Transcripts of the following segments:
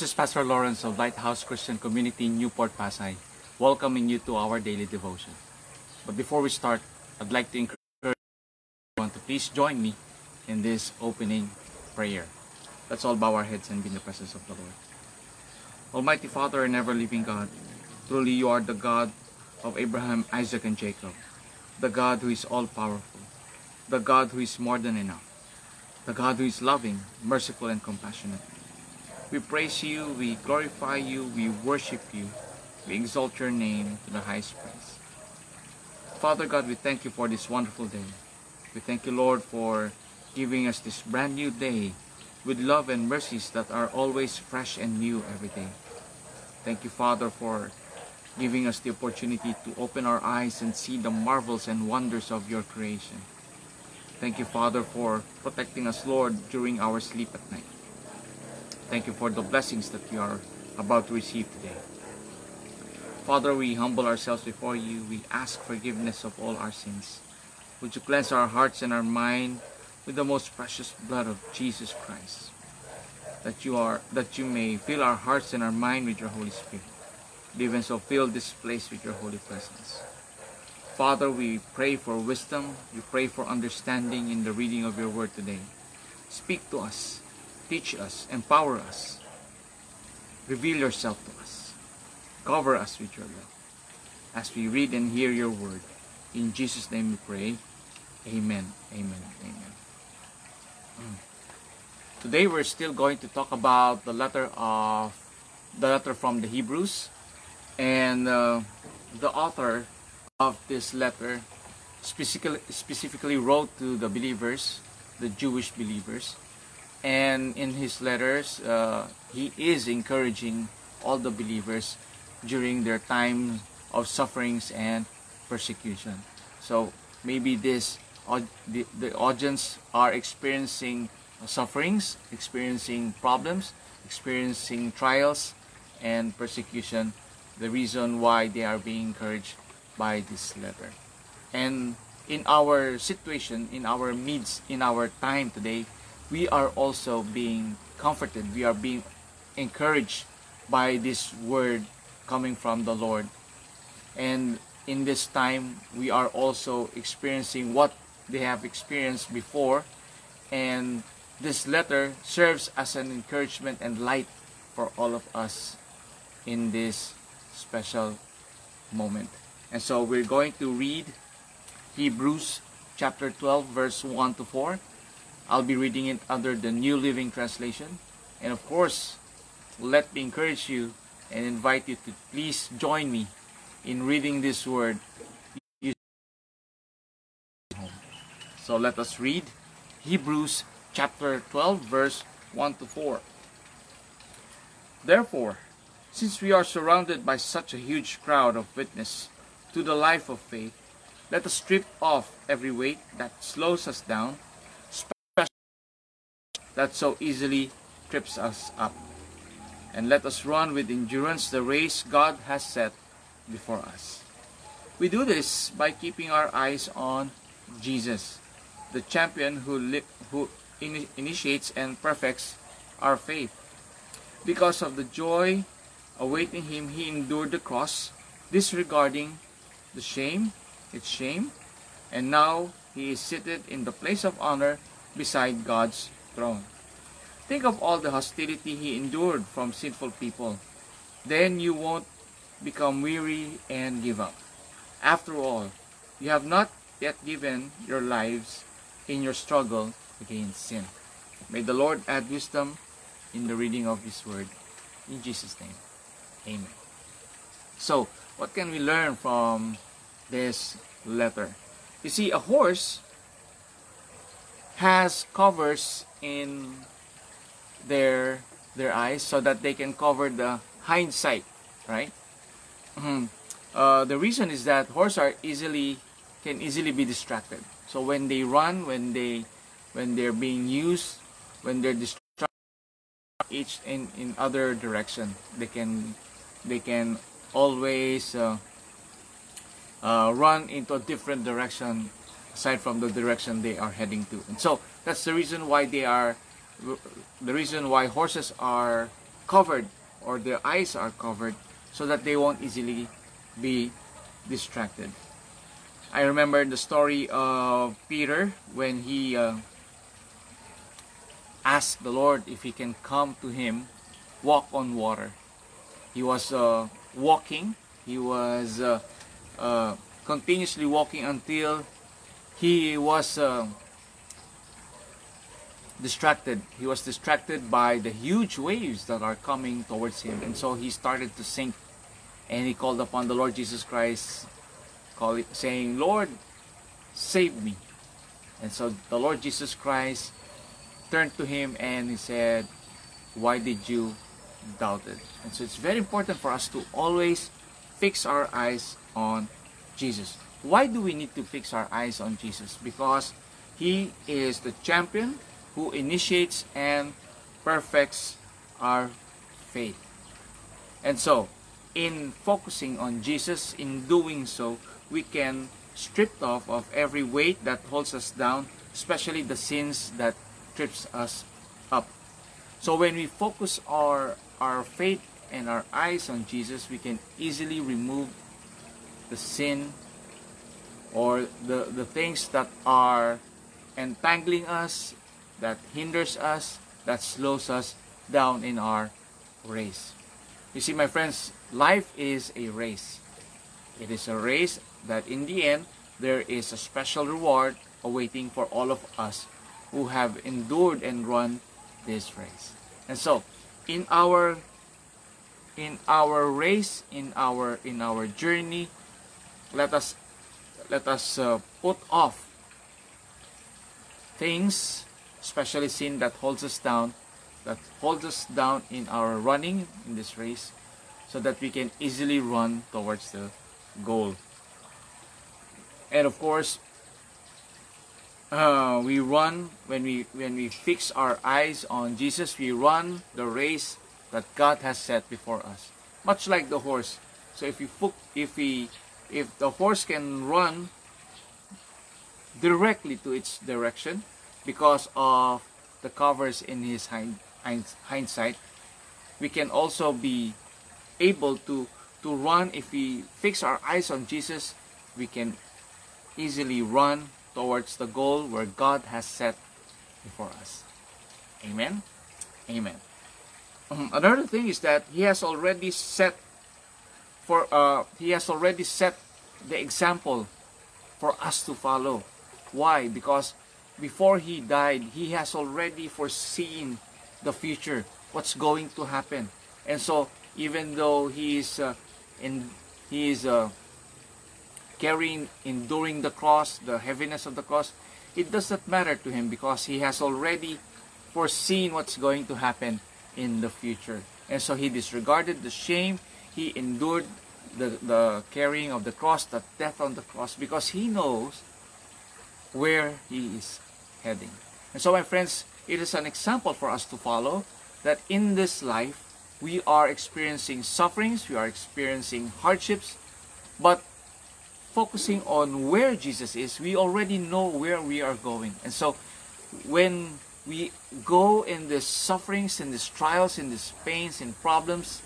This is Pastor Lawrence of Lighthouse Christian Community, Newport, Pasay, welcoming you to our daily devotion. But before we start, I'd like to encourage everyone to please join me in this opening prayer. Let's all bow our heads and be in the presence of the Lord. Almighty Father and ever-living God, truly you are the God of Abraham, Isaac, and Jacob, the God who is all-powerful, the God who is more than enough, the God who is loving, merciful, and compassionate. We praise you, we glorify you, we worship you, we exalt your name to the highest praise. Father God, we thank you for this wonderful day. We thank you, Lord, for giving us this brand new day with love and mercies that are always fresh and new every day. Thank you, Father, for giving us the opportunity to open our eyes and see the marvels and wonders of your creation. Thank you, Father, for protecting us, Lord, during our sleep at night. Thank you for the blessings that you are about to receive today. Father, we humble ourselves before you. We ask forgiveness of all our sins. Would you cleanse our hearts and our mind with the most precious blood of Jesus Christ, that you may fill our hearts and our mind with your Holy Spirit. Even so, fill this place with your holy presence. Father, we pray for wisdom. We pray for understanding in the reading of your word today. Speak to us. Teach us, empower us, reveal yourself to us, cover us with your love as we read and hear your word. In Jesus' name we pray, amen, amen, amen. Today we're still going to talk about the letter from the Hebrews, and the author of this letter specifically wrote to the believers, the Jewish believers. And in his letters, he is encouraging all the believers during their time of sufferings and persecution. So maybe the audience are experiencing sufferings, experiencing problems, experiencing trials and persecution. The reason why they are being encouraged by this letter. And in our situation, in our midst, in our time today, we are also being comforted. We are being encouraged by this word coming from the Lord. And in this time, we are also experiencing what they have experienced before. And this letter serves as an encouragement and light for all of us in this special moment. And so we're going to read Hebrews chapter 12, verse 1 to 4. I'll be reading it under the New Living Translation. And of course, let me encourage you and invite you to please join me in reading this word. So let us read Hebrews chapter 12, verse 1 to 4. Therefore, since we are surrounded by such a huge crowd of witnesses to the life of faith, let us strip off every weight that slows us down, that so easily trips us up. And let us run with endurance the race God has set before us. We do this by keeping our eyes on Jesus, the champion who initiates and perfects our faith. Because of the joy awaiting him, he endured the cross, disregarding its shame, and now he is seated in the place of honor beside God's throne. Think of all the hostility he endured from sinful people. Then you won't become weary and give up. After all, you have not yet given your lives in your struggle against sin. May the Lord add wisdom in the reading of his word. In Jesus' name, amen. So, what can we learn from this letter? You see, a horse has covers in their eyes so that they can cover the hindsight, right? The reason is that horses are can easily be distracted. So when they run, when they're being used, when they're distracted each in other direction, they can always run into a different direction aside from the direction they are heading to. And so that's the reason why horses are covered, or their eyes are covered, so that they won't easily be distracted. I remember the story of Peter when he asked the Lord if he can come to him, walk on water. He was walking. He was continuously walking until he was distracted. He was distracted by the huge waves that are coming towards him, and so he started to sink. And he called upon the Lord Jesus Christ, saying, "Lord, save me." And so the Lord Jesus Christ turned to him and he said, "Why did you doubt it?" And so it's very important for us to always fix our eyes on Jesus. Why do we need to fix our eyes on Jesus? Because He is the champion who initiates and perfects our faith. And so, in focusing on Jesus, in doing so, we can strip off of every weight that holds us down, especially the sins that trips us up. So when we focus our faith and our eyes on Jesus, we can easily remove the sin or the things that are entangling us, that hinders us, that slows us down in our race. You see, my friends, life is a race. It is a race that in the end, there is a special reward awaiting for all of us who have endured and run this race. And so, in our race, in our journey, let us put off things, especially sin, that holds us down in our running in this race, so that we can easily run towards the goal. And of course, we run when we fix our eyes on Jesus. We run the race that God has set before us, much like the horse. So if the horse can run directly to its direction because of the covers in his hindsight, we can also be able to run. If we fix our eyes on Jesus, we can easily run towards the goal where God has set before us. Amen? Amen. Another thing is that He has already set the example for us to follow. Why? Because before He died, He has already foreseen the future, what's going to happen. And so, even though He is enduring the cross, the heaviness of the cross, it does not matter to Him because He has already foreseen what's going to happen in the future. And so He disregarded the shame. He endured the carrying of the cross, the death on the cross, because He knows where He is heading. And so, my friends, it is an example for us to follow that in this life, we are experiencing sufferings, we are experiencing hardships, but focusing on where Jesus is, we already know where we are going. And so, when we go in these sufferings, in these trials, in these pains, in problems,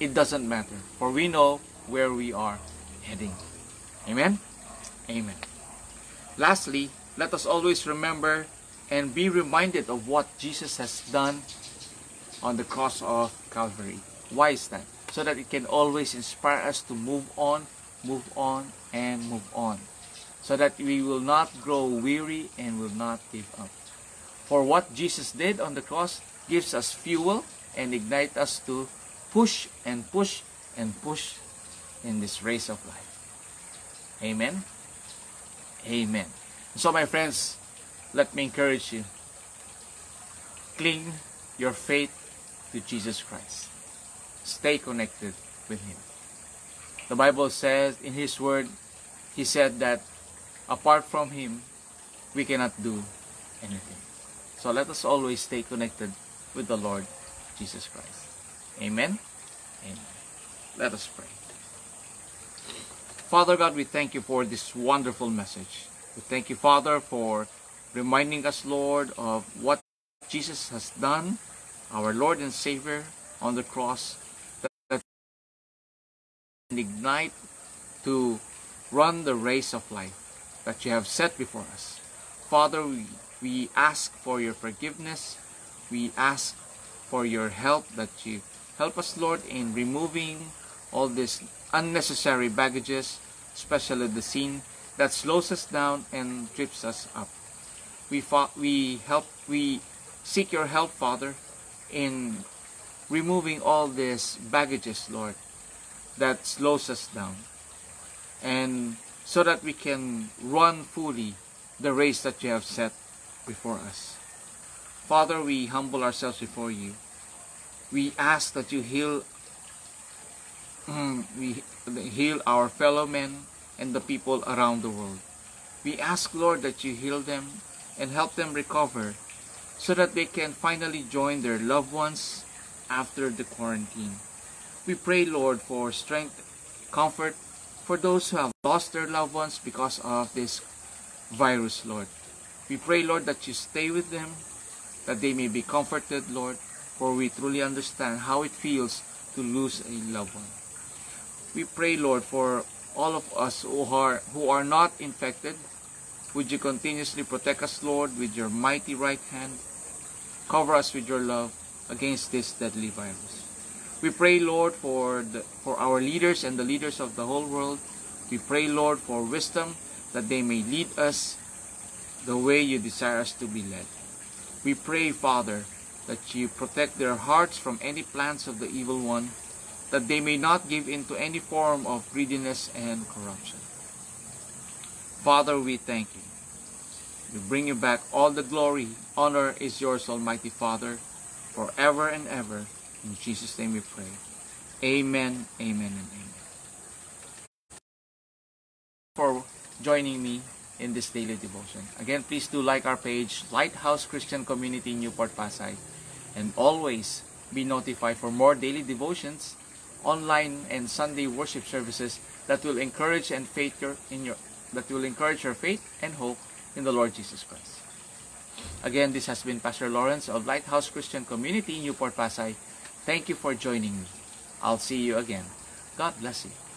it doesn't matter, for we know where we are heading. Amen? Amen. Lastly, let us always remember and be reminded of what Jesus has done on the cross of Calvary. Why is that? So that it can always inspire us to move on, and move on. So that we will not grow weary and will not give up. For what Jesus did on the cross gives us fuel and ignites us to push and push and push in this race of life. Amen? Amen. So, my friends, let me encourage you. Cling your faith to Jesus Christ. Stay connected with Him. The Bible says in His Word, He said that apart from Him, we cannot do anything. So let us always stay connected with the Lord Jesus Christ. Amen? Amen. Let us pray. Father God, we thank You for this wonderful message. We thank You, Father, for reminding us, Lord, of what Jesus has done our Lord and Savior on the cross, that ignite to run the race of life that you have set before us. Father, we ask for your forgiveness. We ask for your help, that you help us, Lord, in removing all these unnecessary baggages, especially the sin that slows us down and trips us up. We seek your help, Father, in removing all these baggages, Lord, that slows us down, and so that we can run fully the race that you have set before us. Father, we humble ourselves before you. We ask that you heal our fellow men and the people around the world. We ask, Lord, that you heal them and help them recover so that they can finally join their loved ones after the quarantine. We pray, Lord, for strength, comfort for those who have lost their loved ones because of this virus, Lord. We pray, Lord, that you stay with them, that they may be comforted, Lord, for we truly understand how it feels to lose a loved one. We pray, Lord, for all of us who are not infected. Would you continuously protect us, Lord, with your mighty right hand? Cover us with your love against this deadly virus. We pray, Lord, for our leaders and the leaders of the whole world. We pray, Lord, for wisdom, that they may lead us the way you desire us to be led. We pray, Father, that you protect their hearts from any plans of the evil one, that they may not give in to any form of greediness and corruption. Father, we thank you. We bring you back all the glory. Honor is yours, Almighty Father, forever and ever. In Jesus' name we pray. Amen, amen, and amen. For joining me in this daily devotion. Again, please do like our page, Lighthouse Christian Community, Newport, Pasay, and always be notified for more daily devotions, online and Sunday worship services that will encourage your faith and hope in the Lord Jesus Christ. Again, this has been Pastor Lawrence of Lighthouse Christian Community, Newport, Pasay. Thank you for joining me. I'll see you again. God bless you.